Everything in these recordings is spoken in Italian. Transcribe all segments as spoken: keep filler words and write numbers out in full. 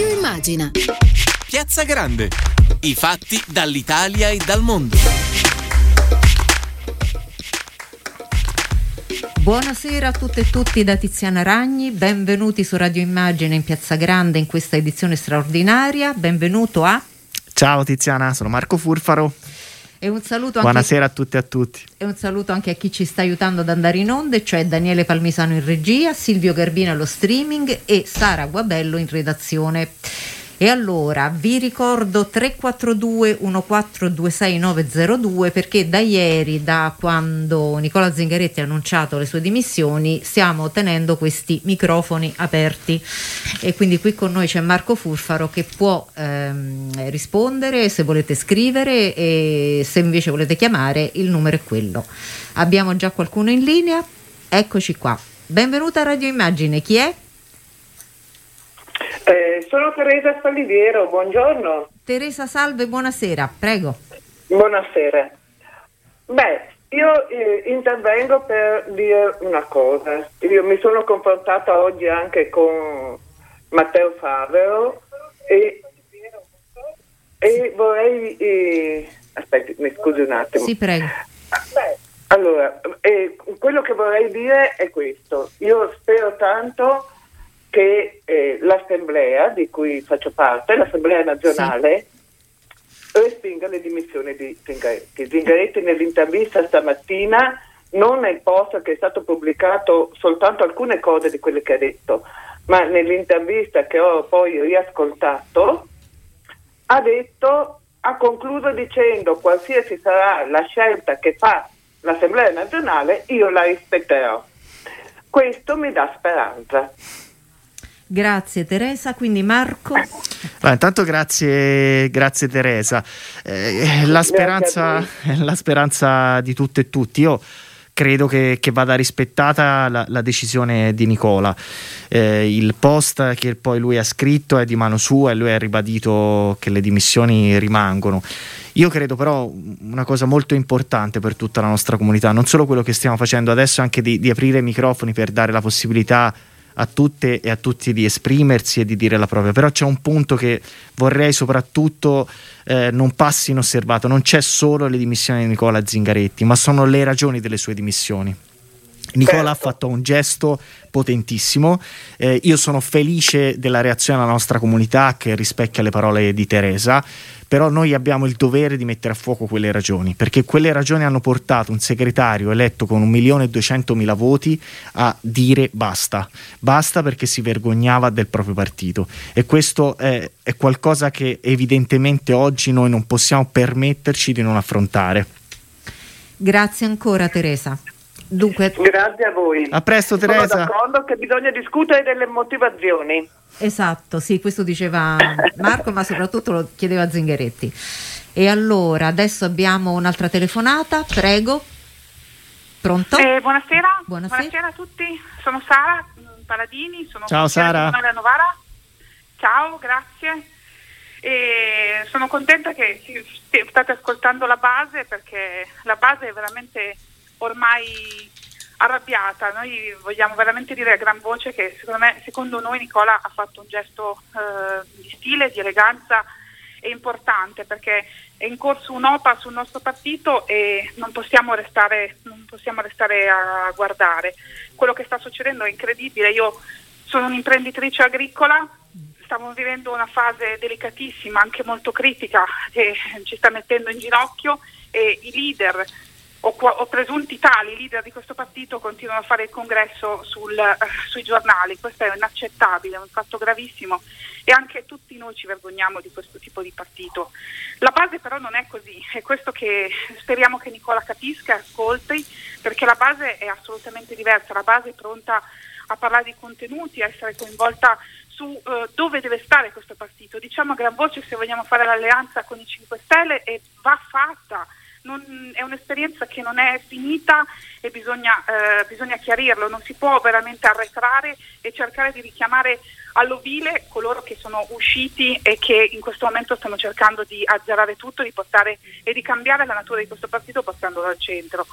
Radio Immagine. Piazza Grande. I fatti dall'Italia e dal mondo. Buonasera a tutte e tutti da Tiziana Ragni, benvenuti su Radio Immagine in Piazza Grande in questa edizione straordinaria, benvenuto a... Ciao Tiziana, sono Marco Furfaro. E un saluto Buonasera anche... a tutte e a tutti. E un saluto anche a chi ci sta aiutando ad andare in onda, cioè Daniele Palmisano in regia, Silvio Garbino allo streaming e Sara Guabello in redazione. E allora vi ricordo tre quattro due uno quattro due sei nove zero due perché da ieri, da quando Nicola Zingaretti ha annunciato le sue dimissioni, stiamo tenendo questi microfoni aperti e quindi qui con noi c'è Marco Furfaro che può ehm, rispondere se volete scrivere e se invece volete chiamare il numero è quello. Abbiamo già qualcuno in linea? Eccoci qua. Benvenuta a Radio Immagine, chi è? Eh, sono Teresa Saliviero, buongiorno. Teresa, salve, buonasera, prego. Buonasera. Beh, io eh, intervengo per dire una cosa. Io mi sono confrontata oggi anche con Matteo Favero e, e vorrei... Eh, aspetti, mi scusi un attimo. Sì, prego. Beh, allora, eh, quello che vorrei dire è questo. Io spero tanto... che eh, l'assemblea di cui faccio parte, l'assemblea nazionale, sì, respinga le dimissioni di Zingaretti. Zingaretti nell'intervista stamattina, non nel post che è stato pubblicato soltanto alcune cose di quelle che ha detto, ma nell'intervista che ho poi riascoltato, ha detto, ha concluso dicendo: qualsiasi sarà la scelta che fa l'assemblea nazionale, io la rispetterò. Questo mi dà speranza. Grazie Teresa, quindi Marco. Allora, intanto grazie, grazie Teresa. Eh, la speranza, la speranza di tutte e tutti. Io credo che, che vada rispettata la, la decisione di Nicola. Eh, il post che poi lui ha scritto è di mano sua e lui ha ribadito che le dimissioni rimangono. Io credo però una cosa molto importante per tutta la nostra comunità, non solo quello che stiamo facendo adesso, anche di, di aprire i microfoni per dare la possibilità a tutte e a tutti di esprimersi e di dire la propria, però c'è un punto che vorrei soprattutto eh, non passi inosservato. Non c'è solo le dimissioni di Nicola Zingaretti, ma sono le ragioni delle sue dimissioni. Nicola certo. ha fatto un gesto potentissimo, eh, io sono felice della reazione della nostra comunità che rispecchia le parole di Teresa, però noi abbiamo il dovere di mettere a fuoco quelle ragioni, perché quelle ragioni hanno portato un segretario eletto con un milione e duecentomila voti a dire basta, basta perché si vergognava del proprio partito e questo è, è qualcosa che evidentemente oggi noi non possiamo permetterci di non affrontare. Grazie ancora Teresa. Dunque, grazie a voi. A presto Teresa. Sono d'accordo che bisogna discutere delle motivazioni. Esatto, sì, questo diceva Marco, ma soprattutto lo chiedeva Zingaretti. E allora, adesso abbiamo un'altra telefonata, prego. Pronto? Eh, buonasera. buonasera. Buonasera a tutti. Sono Sara Paladini, sono Ciao Sara. Maria Novara. Ciao, grazie. E sono contenta che state ascoltando la base perché la base è veramente ormai arrabbiata. Noi vogliamo veramente dire a gran voce che secondo me, secondo noi Nicola ha fatto un gesto eh, di stile, di eleganza e importante perché è in corso un'opa sul nostro partito e non possiamo restare, non possiamo restare a guardare. Quello che sta succedendo è incredibile. Io sono un'imprenditrice agricola, stiamo vivendo una fase delicatissima, anche molto critica, che ci sta mettendo in ginocchio e i leader o, o presunti tali leader di questo partito continuano a fare il congresso sul, sui giornali. Questo è inaccettabile, è un fatto gravissimo e anche tutti noi ci vergogniamo di questo tipo di partito. La base però non è così, è questo che speriamo che Nicola capisca e ascolti, perché la base è assolutamente diversa. La base è pronta a parlare di contenuti, a essere coinvolta su uh, dove deve stare questo partito. Diciamo a gran voce se vogliamo fare l'alleanza con i cinque Stelle e va fatta. Non, è un'esperienza che non è finita e bisogna, eh, bisogna chiarirlo, non si può veramente arretrare e cercare di richiamare all'ovile coloro che sono usciti e che in questo momento stanno cercando di azzerare tutto, di portare e di cambiare la natura di questo partito portandolo al centro.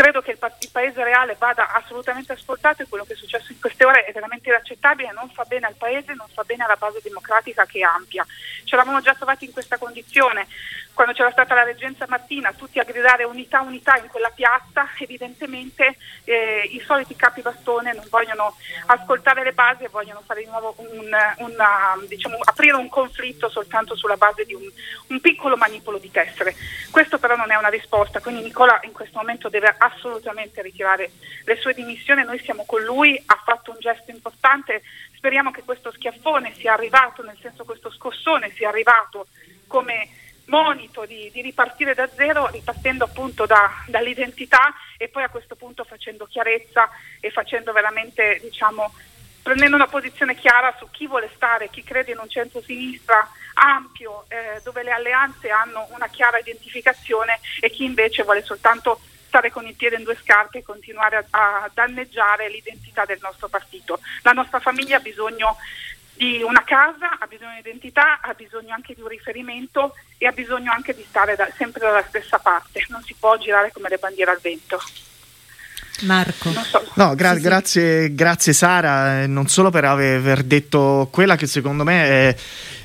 Credo che il, pa- il paese reale vada assolutamente ascoltato, e quello che è successo in queste ore è veramente inaccettabile, non fa bene al paese, non fa bene alla base democratica che è ampia. Ce l'avamo già trovati in questa condizione, quando c'era stata la reggenza Martina, tutti a gridare unità, unità in quella piazza. Evidentemente eh, i soliti capi bastone non vogliono ascoltare le basi e vogliono fare di nuovo un, una, diciamo, aprire un conflitto soltanto sulla base di un, un piccolo manipolo di tessere. Questo però non è una risposta, quindi Nicola in questo momento deve assolutamente ritirare le sue dimissioni. Noi siamo con lui, ha fatto un gesto importante, speriamo che questo schiaffone sia arrivato, nel senso questo scossone sia arrivato come monito di, di ripartire da zero, ripartendo appunto da, dall'identità, e poi a questo punto facendo chiarezza e facendo veramente, diciamo, prendendo una posizione chiara su chi vuole stare, chi crede in un centro-sinistra ampio, eh, dove le alleanze hanno una chiara identificazione, e chi invece vuole soltanto stare con il piede in due scarpe e continuare a, a danneggiare l'identità del nostro partito. La nostra famiglia ha bisogno di una casa, ha bisogno di identità, ha bisogno anche di un riferimento e ha bisogno anche di stare da, sempre dalla stessa parte. Non si può girare come le bandiere al vento. Marco. So. No, gra- sì, sì. Grazie, grazie Sara, non solo per aver detto quella che secondo me è,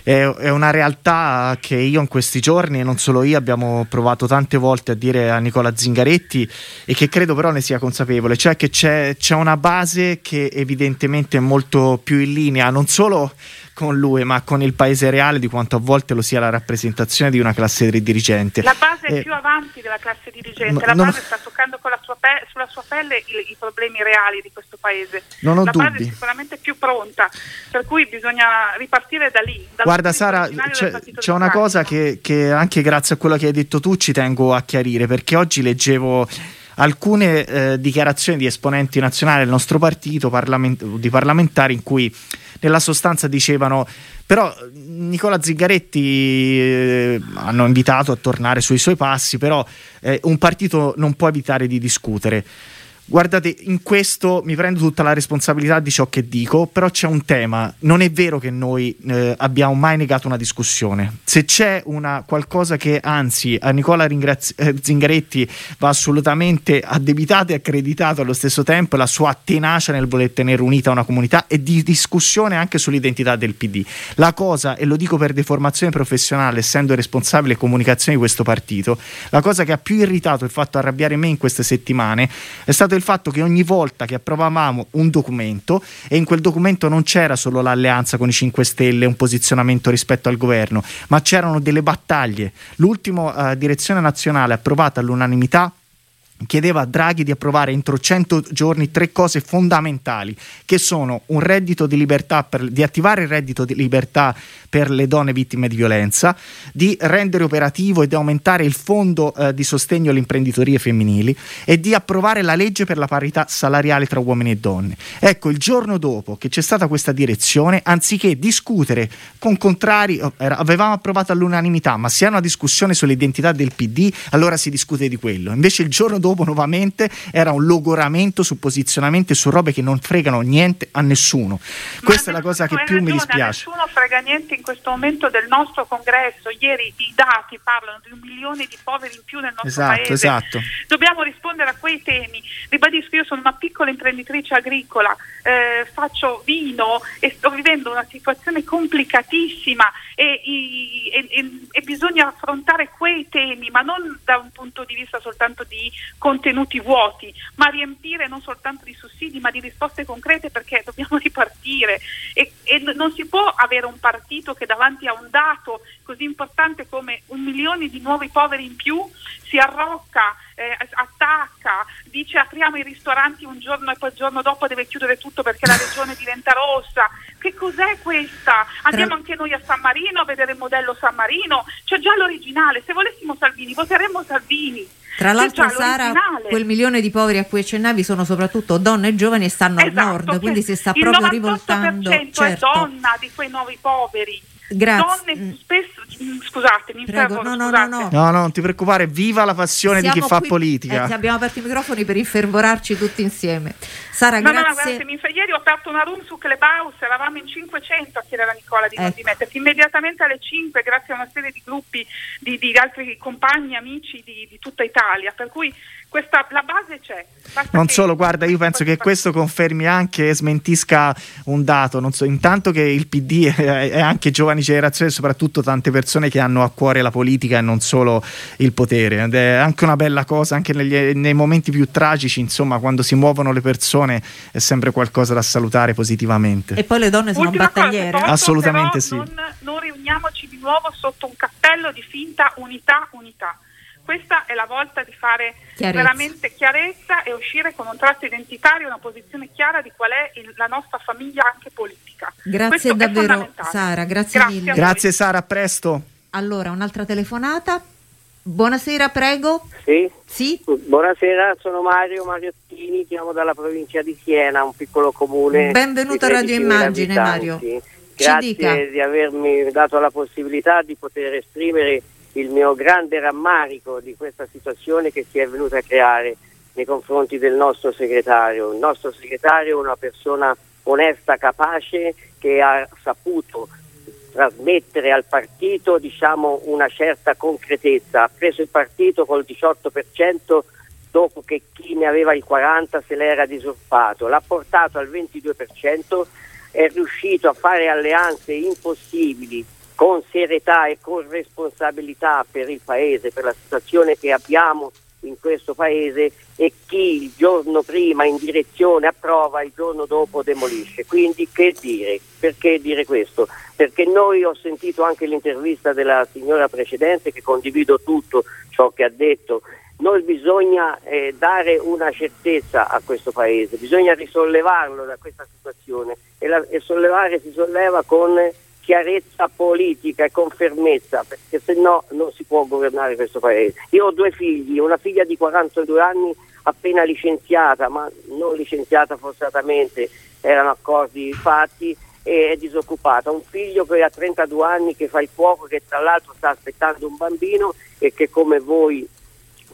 è, è una realtà che io in questi giorni, e non solo io, abbiamo provato tante volte a dire a Nicola Zingaretti, e che credo però ne sia consapevole, cioè che c'è, c'è una base che evidentemente è molto più in linea, non solo con lui ma con il paese reale, di quanto a volte lo sia la rappresentazione di una classe dirigente. La base è eh, più avanti della classe dirigente, la non, base sta toccando con la sua pe- sulla sua pelle i, i problemi reali di questo paese. Non ho la dubbi. Base è sicuramente più pronta, per cui bisogna ripartire da lì. Guarda Sara, c'è, c'è una cosa che, che anche grazie a quello che hai detto tu ci tengo a chiarire, perché oggi leggevo alcune eh, dichiarazioni di esponenti nazionali del nostro partito, parlament- di parlamentari, in cui nella sostanza dicevano però Nicola Zingaretti eh, hanno invitato a tornare sui suoi passi, però eh, un partito non può evitare di discutere. Guardate, in questo mi prendo tutta la responsabilità di ciò che dico, però c'è un tema: non è vero che noi eh, abbiamo mai negato una discussione. Se c'è una qualcosa che anzi a Nicola ringrazi- eh, Zingaretti va assolutamente addebitato e accreditato allo stesso tempo, la sua tenacia nel voler tenere unita una comunità e di discussione anche sull'identità del P D. La cosa, e lo dico per deformazione professionale essendo responsabile comunicazione di questo partito, la cosa che ha più irritato e fatto arrabbiare me in queste settimane è stato il fatto che ogni volta che approvavamo un documento, e in quel documento non c'era solo l'alleanza con i cinque Stelle, un posizionamento rispetto al governo, ma c'erano delle battaglie. L'ultima eh, direzione nazionale approvata all'unanimità chiedeva a Draghi di approvare entro cento giorni tre cose fondamentali, che sono un reddito di libertà per, di attivare il reddito di libertà per le donne vittime di violenza, di rendere operativo ed aumentare il fondo eh, di sostegno alle imprenditorie femminili, e di approvare la legge per la parità salariale tra uomini e donne. Ecco, il giorno dopo che c'è stata questa direzione, anziché discutere con contrari, avevamo approvato all'unanimità, ma se è una discussione sull'identità del P D allora si discute di quello, invece il giorno dopo nuovamente era un logoramento su posizionamenti, su robe che non fregano niente a nessuno. Ma questa è la cosa che più ragione, mi dispiace. Nessuno frega niente in questo momento del nostro congresso. Ieri i dati parlano di un milione di poveri in più nel nostro esatto, paese. Esatto. Dobbiamo rispondere a quei temi. Ribadisco, io sono una piccola imprenditrice agricola, eh, faccio vino e sto vivendo una situazione complicatissima, e, e, e, e bisogna affrontare quei temi, ma non da un punto di vista soltanto di contenuti vuoti, ma riempire non soltanto di sussidi ma di risposte concrete, perché dobbiamo ripartire, e, e non si può avere un partito che davanti a un dato così importante come un milione di nuovi poveri in più si arrocca, eh, attacca, dice apriamo i ristoranti un giorno e poi il giorno dopo deve chiudere tutto perché la regione diventa rossa. Che cos'è questa? Andiamo anche noi a San Marino a vedere il modello San Marino, c'è già l'originale. Se volessimo Salvini voteremmo Salvini. Tra l'altro, Sara, quel milione di poveri a cui accennavi sono soprattutto donne e giovani, e stanno esatto, al nord, quindi si sta proprio rivoltando. Il novantotto per cento certo. È donna di quei nuovi poveri. Grazie. Donne spesso, scusatemi, prego, no, no, no, no. no, no, non ti preoccupare, viva la passione. Siamo di chi fa qui, politica. Eh, abbiamo aperto i microfoni per infervorarci tutti insieme. Sara, no, grazie. No, no, grazie. Mi fa... Ieri ho aperto una room su Clebaus, eravamo in cinquecento a chiedere a Nicola di ecco. non dimettersi. Immediatamente alle cinque, grazie a una serie di gruppi di, di altri compagni, amici di, di tutta Italia, per cui Questa, la base c'è. Basta non che... solo, guarda, io penso che questo confermi anche e smentisca un dato, non so, intanto che il P D è anche giovani generazioni, soprattutto tante persone che hanno a cuore la politica e non solo il potere, ed è anche una bella cosa, anche negli, nei momenti più tragici, insomma, quando si muovono le persone è sempre qualcosa da salutare positivamente. E poi le donne sono ultima battagliere. Cosa, posso, assolutamente sì. Non, non riuniamoci di nuovo sotto un cappello di finta unità, unità. Questa è la volta di fare chiarezza. Veramente chiarezza e uscire con un tratto identitario, una posizione chiara di qual è il, la nostra famiglia anche politica. Grazie. Questo davvero Sara, grazie, grazie mille. Grazie Sara, a presto. Allora, un'altra telefonata. Buonasera, prego. Sì. Sì. Buonasera, sono Mario Mariottini, chiamo dalla provincia di Siena, un piccolo comune. Benvenuto a Radio Immagine, Mario. Grazie Ci dica. di avermi dato la possibilità di poter esprimere il mio grande rammarico di questa situazione che si è venuta a creare nei confronti del nostro segretario. Il nostro segretario è una persona onesta, capace, che ha saputo trasmettere al partito, diciamo, una certa concretezza. Ha preso il partito col diciotto per cento dopo che chi ne aveva il quaranta per cento se l'era disurpato. L'ha portato al ventidue per cento, è riuscito a fare alleanze impossibili con serietà e con responsabilità per il Paese, per la situazione che abbiamo in questo Paese, e chi il giorno prima in direzione approva, il giorno dopo demolisce. Quindi che dire? Perché dire questo? Perché noi, ho sentito anche l'intervista della signora precedente, che condivido tutto ciò che ha detto, noi bisogna eh, dare una certezza a questo Paese, bisogna risollevarlo da questa situazione, e, la, e sollevare si solleva con eh, chiarezza politica e con fermezza, perché se no non si può governare questo Paese. Io ho due figli, una figlia di quarantadue anni appena licenziata, ma non licenziata forzatamente, erano accordi fatti, e è disoccupata, un figlio che ha trentadue anni, che fa il fuoco, che tra l'altro sta aspettando un bambino e che, come voi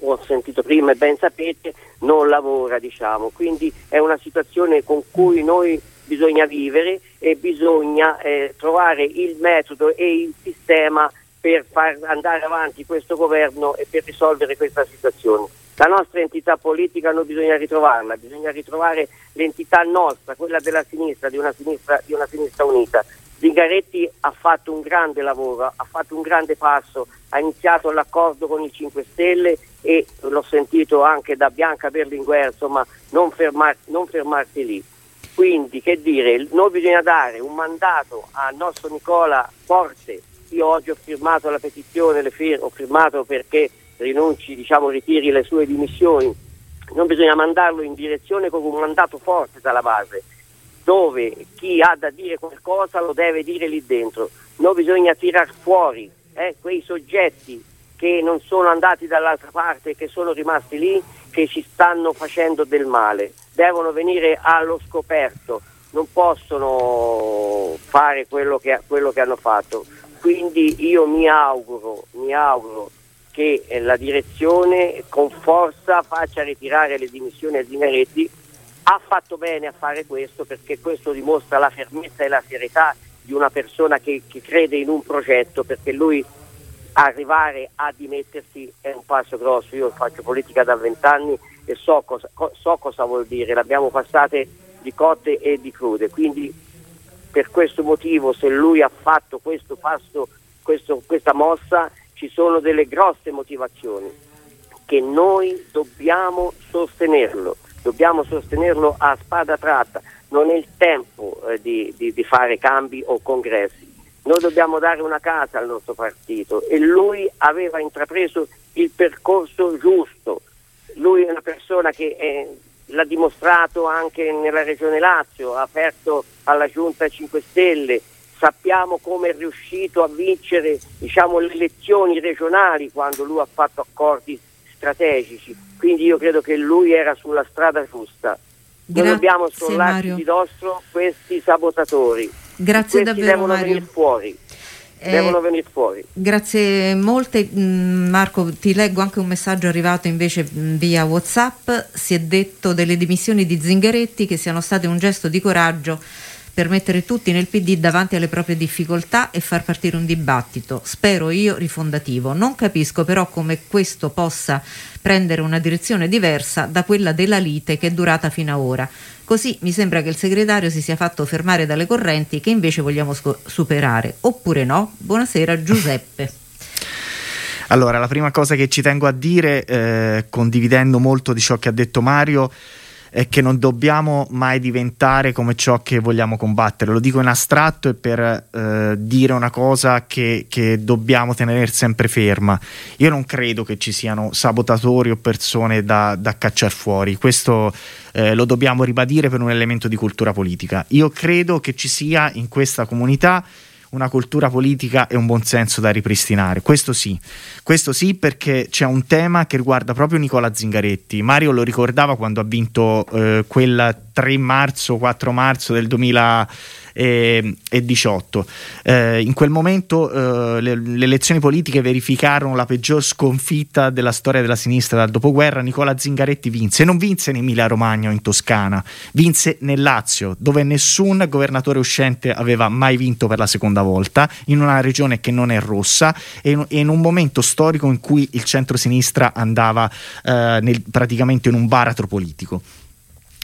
ho sentito prima e ben sapete, non lavora, diciamo. Quindi è una situazione con cui noi bisogna vivere, e bisogna eh, trovare il metodo e il sistema per far andare avanti questo governo e per risolvere questa situazione. La nostra entità politica noi bisogna ritrovarla, bisogna ritrovare l'entità nostra, quella della sinistra, di una sinistra, di una sinistra unita. Zingaretti ha fatto un grande lavoro, ha fatto un grande passo, ha iniziato l'accordo con il cinque Stelle, e l'ho sentito anche da Bianca Berlinguer, insomma, non, fermar, non fermarsi lì. Quindi che dire, noi bisogna dare un mandato al nostro Nicola forte. Io oggi ho firmato la petizione, le fir- ho firmato perché rinunci, diciamo, ritiri le sue dimissioni. Non bisogna mandarlo in direzione con un mandato forte dalla base, dove chi ha da dire qualcosa lo deve dire lì dentro. Noi bisogna tirar fuori eh, quei soggetti che non sono andati dall'altra parte, che sono rimasti lì, che ci stanno facendo del male. Devono venire allo scoperto, non possono fare quello che, quello che hanno fatto. Quindi io mi auguro, mi auguro che la direzione con forza faccia ritirare le dimissioni a Zingaretti. Ha fatto bene a fare questo, perché questo dimostra la fermezza e la serietà di una persona che, che crede in un progetto, perché lui arrivare a dimettersi è un passo grosso. Io faccio politica da vent'anni e so cosa, so cosa vuol dire, l'abbiamo passate di cotte e di crude. Quindi per questo motivo, se lui ha fatto questo passo, questo, questa mossa, ci sono delle grosse motivazioni che noi dobbiamo sostenerlo, dobbiamo sostenerlo a spada tratta. Non è il tempo eh, di, di, di fare cambi o congressi. Noi dobbiamo dare una casa al nostro partito, e lui aveva intrapreso il percorso giusto. Lui è una persona che è, l'ha dimostrato anche nella Regione Lazio, ha aperto alla Giunta cinque Stelle, sappiamo come è riuscito a vincere, diciamo, le elezioni regionali quando lui ha fatto accordi strategici. Quindi io credo che lui era sulla strada giusta. Grazie, noi dobbiamo sollarci di dosso questi sabotatori. Grazie Questi davvero devono Mario. Venire fuori. Eh, devono venire fuori. Grazie molte. Marco, ti leggo anche un messaggio arrivato invece via WhatsApp. Si è detto delle dimissioni di Zingaretti che siano state un gesto di coraggio per mettere tutti nel P D davanti alle proprie difficoltà e far partire un dibattito, spero io rifondativo. Non capisco però come questo possa prendere una direzione diversa da quella della lite che è durata fino ad ora. Così mi sembra che il segretario si sia fatto fermare dalle correnti che invece vogliamo sco- superare, oppure no? Buonasera Giuseppe. Allora, la prima cosa che ci tengo a dire, eh, condividendo molto di ciò che ha detto Mario, è che non dobbiamo mai diventare come ciò che vogliamo combattere. Lo dico in astratto e per eh, dire una cosa che, che dobbiamo tenere sempre ferma. Io non credo che ci siano sabotatori o persone da, da cacciare fuori. Questo eh, lo dobbiamo ribadire per un elemento di cultura politica. Io credo che ci sia in questa comunità una cultura politica e un buonsenso da ripristinare, questo sì, questo sì, perché c'è un tema che riguarda proprio Nicola Zingaretti. Mario lo ricordava quando ha vinto eh, quel tre marzo, quattro marzo del duemiladiciotto. Eh, in quel momento eh, le, le elezioni politiche verificarono la peggior sconfitta della storia della sinistra dal dopoguerra. Nicola Zingaretti vinse, non vinse in Emilia Romagna o in Toscana, vinse nel Lazio, dove nessun governatore uscente aveva mai vinto per la seconda volta, in una regione che non è rossa e in, e in un momento storico in cui il centro-sinistra andava eh, nel, praticamente in un baratro politico.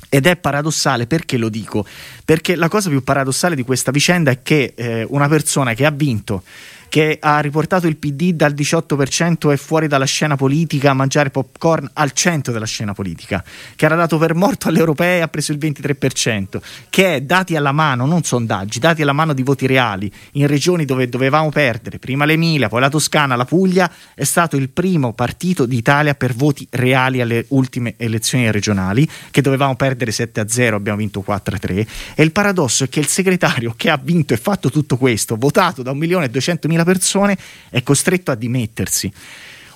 Ed è paradossale, perché lo dico? Perché la cosa più paradossale di questa vicenda è che eh, una persona che ha vinto, che ha riportato il P D dal diciotto per cento e fuori dalla scena politica a mangiare popcorn al centro della scena politica, che era dato per morto alle europee e ha preso il ventitré per cento, che è, dati alla mano, non sondaggi, dati alla mano di voti reali, in regioni dove dovevamo perdere, prima l'Emilia, poi la Toscana, la Puglia, è stato il primo partito d'Italia per voti reali alle ultime elezioni regionali, che dovevamo perdere sette a zero, abbiamo vinto quattro a tre. E il paradosso è che il segretario che ha vinto e fatto tutto questo, votato da un milione e duecentomila persone, è costretto a dimettersi.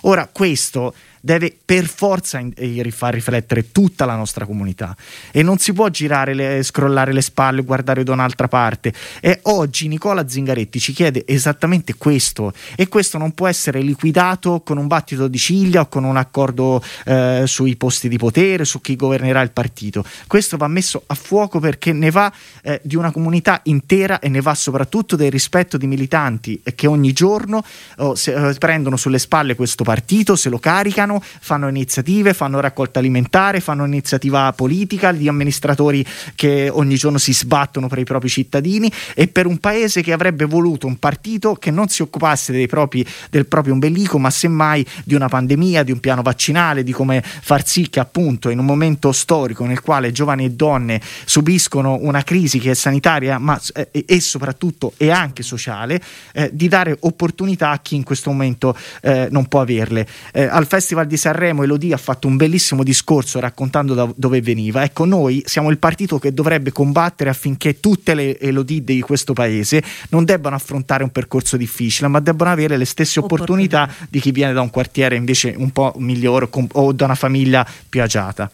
Ora, questo deve per forza far riflettere tutta la nostra comunità e non si può girare, le, scrollare le spalle, guardare da un'altra parte. E oggi Nicola Zingaretti ci chiede esattamente questo, e questo non può essere liquidato con un battito di ciglia o con un accordo eh, sui posti di potere, su chi governerà il partito. Questo va messo a fuoco, perché ne va eh, di una comunità intera e ne va soprattutto del rispetto di militanti che ogni giorno oh, se, eh, prendono sulle spalle questo partito, se lo caricano, fanno iniziative, fanno raccolta alimentare, fanno iniziativa politica, gli amministratori che ogni giorno si sbattono per i propri cittadini e per un paese che avrebbe voluto un partito che non si occupasse dei propri, del proprio ombelico, ma semmai di una pandemia, di un piano vaccinale, di come far sì che, appunto, in un momento storico nel quale giovani e donne subiscono una crisi che è sanitaria ma eh, e soprattutto è anche sociale, eh, di dare opportunità a chi in questo momento eh, non può averle. Eh, al Festival di Sanremo Elodie ha fatto un bellissimo discorso raccontando da dove veniva. Ecco, noi siamo il partito che dovrebbe combattere affinché tutte le Elodie di questo paese non debbano affrontare un percorso difficile, ma debbano avere le stesse opportunità, opportunità. di chi viene da un quartiere invece un po' migliore o da una famiglia più agiata.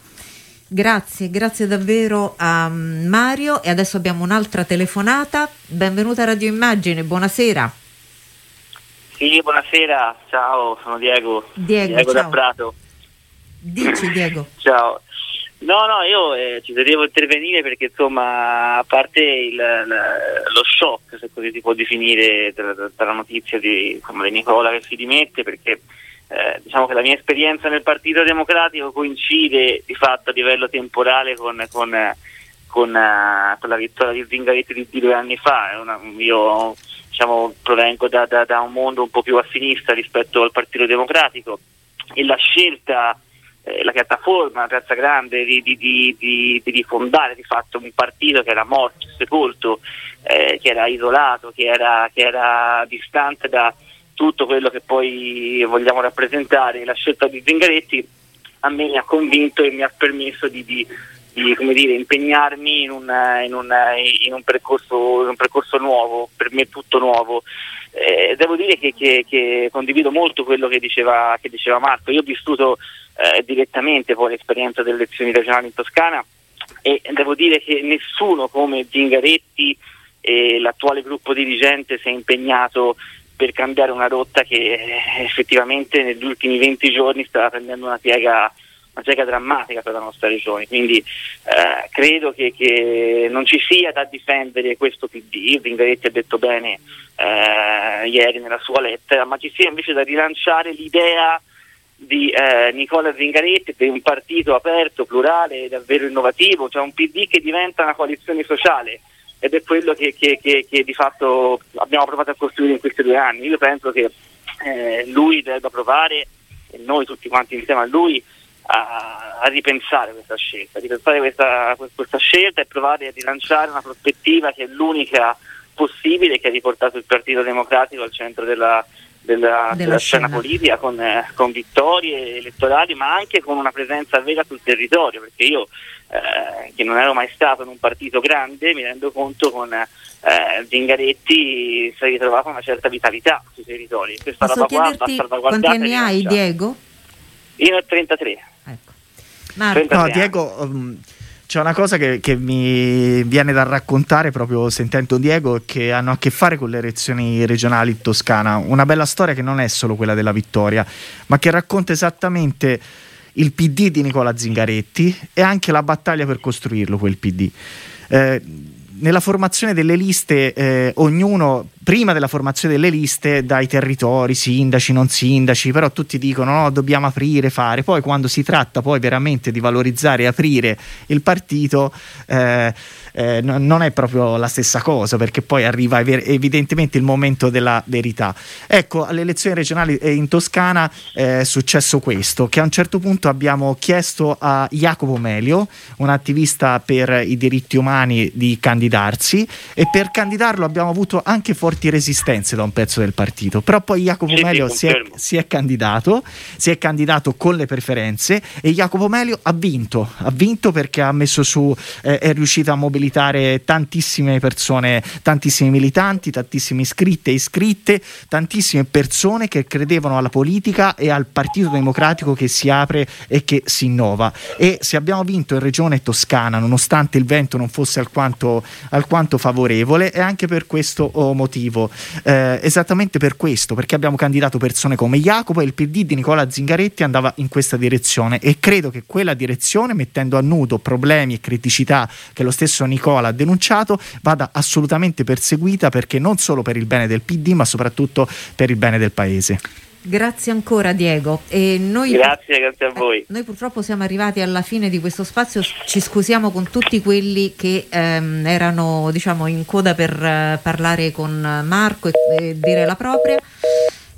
Grazie, grazie davvero a Mario. E adesso abbiamo un'altra telefonata. Benvenuta a Radio Immagine, buonasera. Sì, buonasera, ciao, sono Diego, Diego, Diego da Prato. Dici Diego. Ciao. No, no, io eh, ci devo intervenire perché, insomma, a parte il, lo shock, se così si può definire, dalla notizia di, insomma, di Nicola che si dimette, perché eh, diciamo che la mia esperienza nel Partito Democratico coincide di fatto a livello temporale con... con Con, uh, con la vittoria di Zingaretti di, di due anni fa. Una, io diciamo provengo da, da, da un mondo un po' più a sinistra rispetto al Partito Democratico, e la scelta, eh, la piattaforma, la Piazza Grande di, di, di, di, di rifondare di fatto un partito che era morto, sepolto, eh, che era isolato, che era, che era distante da tutto quello che poi vogliamo rappresentare, la scelta di Zingaretti a me mi ha convinto e mi ha permesso di, di Di, come dire, impegnarmi in un, in, un, in, un percorso, in un percorso nuovo, per me tutto nuovo. Eh, devo dire che, che, che condivido molto quello che diceva, che diceva Marco. Io ho vissuto eh, direttamente poi l'esperienza delle elezioni regionali in Toscana e devo dire che nessuno come Zingaretti e l'attuale gruppo dirigente si è impegnato per cambiare una rotta che eh, effettivamente negli ultimi venti giorni stava prendendo una piega una cieca drammatica per la nostra regione, quindi eh, credo che, che non ci sia da difendere questo P D, Zingaretti ha detto bene eh, ieri nella sua lettera, ma ci sia invece da rilanciare l'idea di eh, Nicola Zingaretti per un partito aperto, plurale, davvero innovativo, cioè un P D che diventa una coalizione sociale, ed è quello che, che, che, che di fatto abbiamo provato a costruire in questi due anni. Io penso che eh, lui debba provare, e noi tutti quanti insieme a lui, a, a ripensare questa scelta, a ripensare questa, questa scelta e provare a rilanciare una prospettiva che è l'unica possibile, che ha riportato il Partito Democratico al centro della della, della scena politica, con, eh, con vittorie elettorali, ma anche con una presenza vera sul territorio, perché io eh, che non ero mai stato in un partito grande, mi rendo conto con eh, Zingaretti si è ritrovata una certa vitalità sui territori. Questa roba qua va salvaguardata. Quanti anni hai, Diego? Io ne ho trentatré. Ecco. Marco. No, Diego, um, c'è una cosa che, che mi viene da raccontare proprio sentendo Diego, che hanno a che fare con le elezioni regionali in Toscana, una bella storia che non è solo quella della vittoria, ma che racconta esattamente il P D di Nicola Zingaretti e anche la battaglia per costruirlo, quel P D. Eh, nella formazione delle liste, eh, ognuno, prima della formazione delle liste, dai territori, sindaci, non sindaci, però tutti dicono no, dobbiamo aprire, fare, poi quando si tratta poi veramente di valorizzare e aprire il partito eh, eh, no, non è proprio la stessa cosa, perché poi arriva ev- evidentemente il momento della verità. Ecco, alle elezioni regionali in Toscana eh, è successo questo, che a un certo punto abbiamo chiesto a Jacopo Melio, un attivista per i diritti umani, di candidarsi, e per candidarlo abbiamo avuto anche forti resistenze da un pezzo del partito, però poi Jacopo sì, Melio si è, si è candidato si è candidato con le preferenze, e Jacopo Melio ha vinto ha vinto perché ha messo su eh, è riuscito a mobilitare tantissime persone, tantissimi militanti, tantissime iscritte e iscritte, tantissime persone che credevano alla politica e al Partito Democratico che si apre e che si innova. E se abbiamo vinto in regione Toscana, nonostante il vento non fosse alquanto alquanto favorevole, e anche per questo motivo, eh, esattamente per questo, perché abbiamo candidato persone come Jacopo, e il P D di Nicola Zingaretti andava in questa direzione, e credo che quella direzione, mettendo a nudo problemi e criticità che lo stesso Nicola ha denunciato, vada assolutamente perseguita, perché non solo per il bene del P D, ma soprattutto per il bene del Paese. Grazie ancora, Diego. E noi, grazie, grazie a voi. Eh, noi purtroppo siamo arrivati alla fine di questo spazio, ci scusiamo con tutti quelli che ehm, erano, diciamo, in coda per eh, parlare con Marco e, e dire la propria.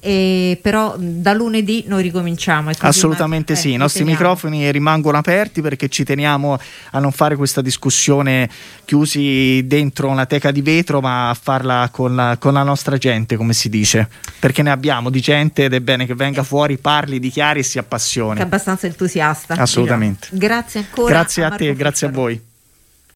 E però da lunedì noi ricominciamo. Assolutamente sì, eh, i nostri teniamo. microfoni rimangono aperti, perché ci teniamo a non fare questa discussione chiusi dentro una teca di vetro, ma a farla con la, con la nostra gente, come si dice, perché ne abbiamo di gente, ed è bene che venga fuori, parli, dichiari e si appassioni. È abbastanza entusiasta. Assolutamente. Diciamo. Grazie ancora. Grazie a, a te, Furfaro. Grazie a voi.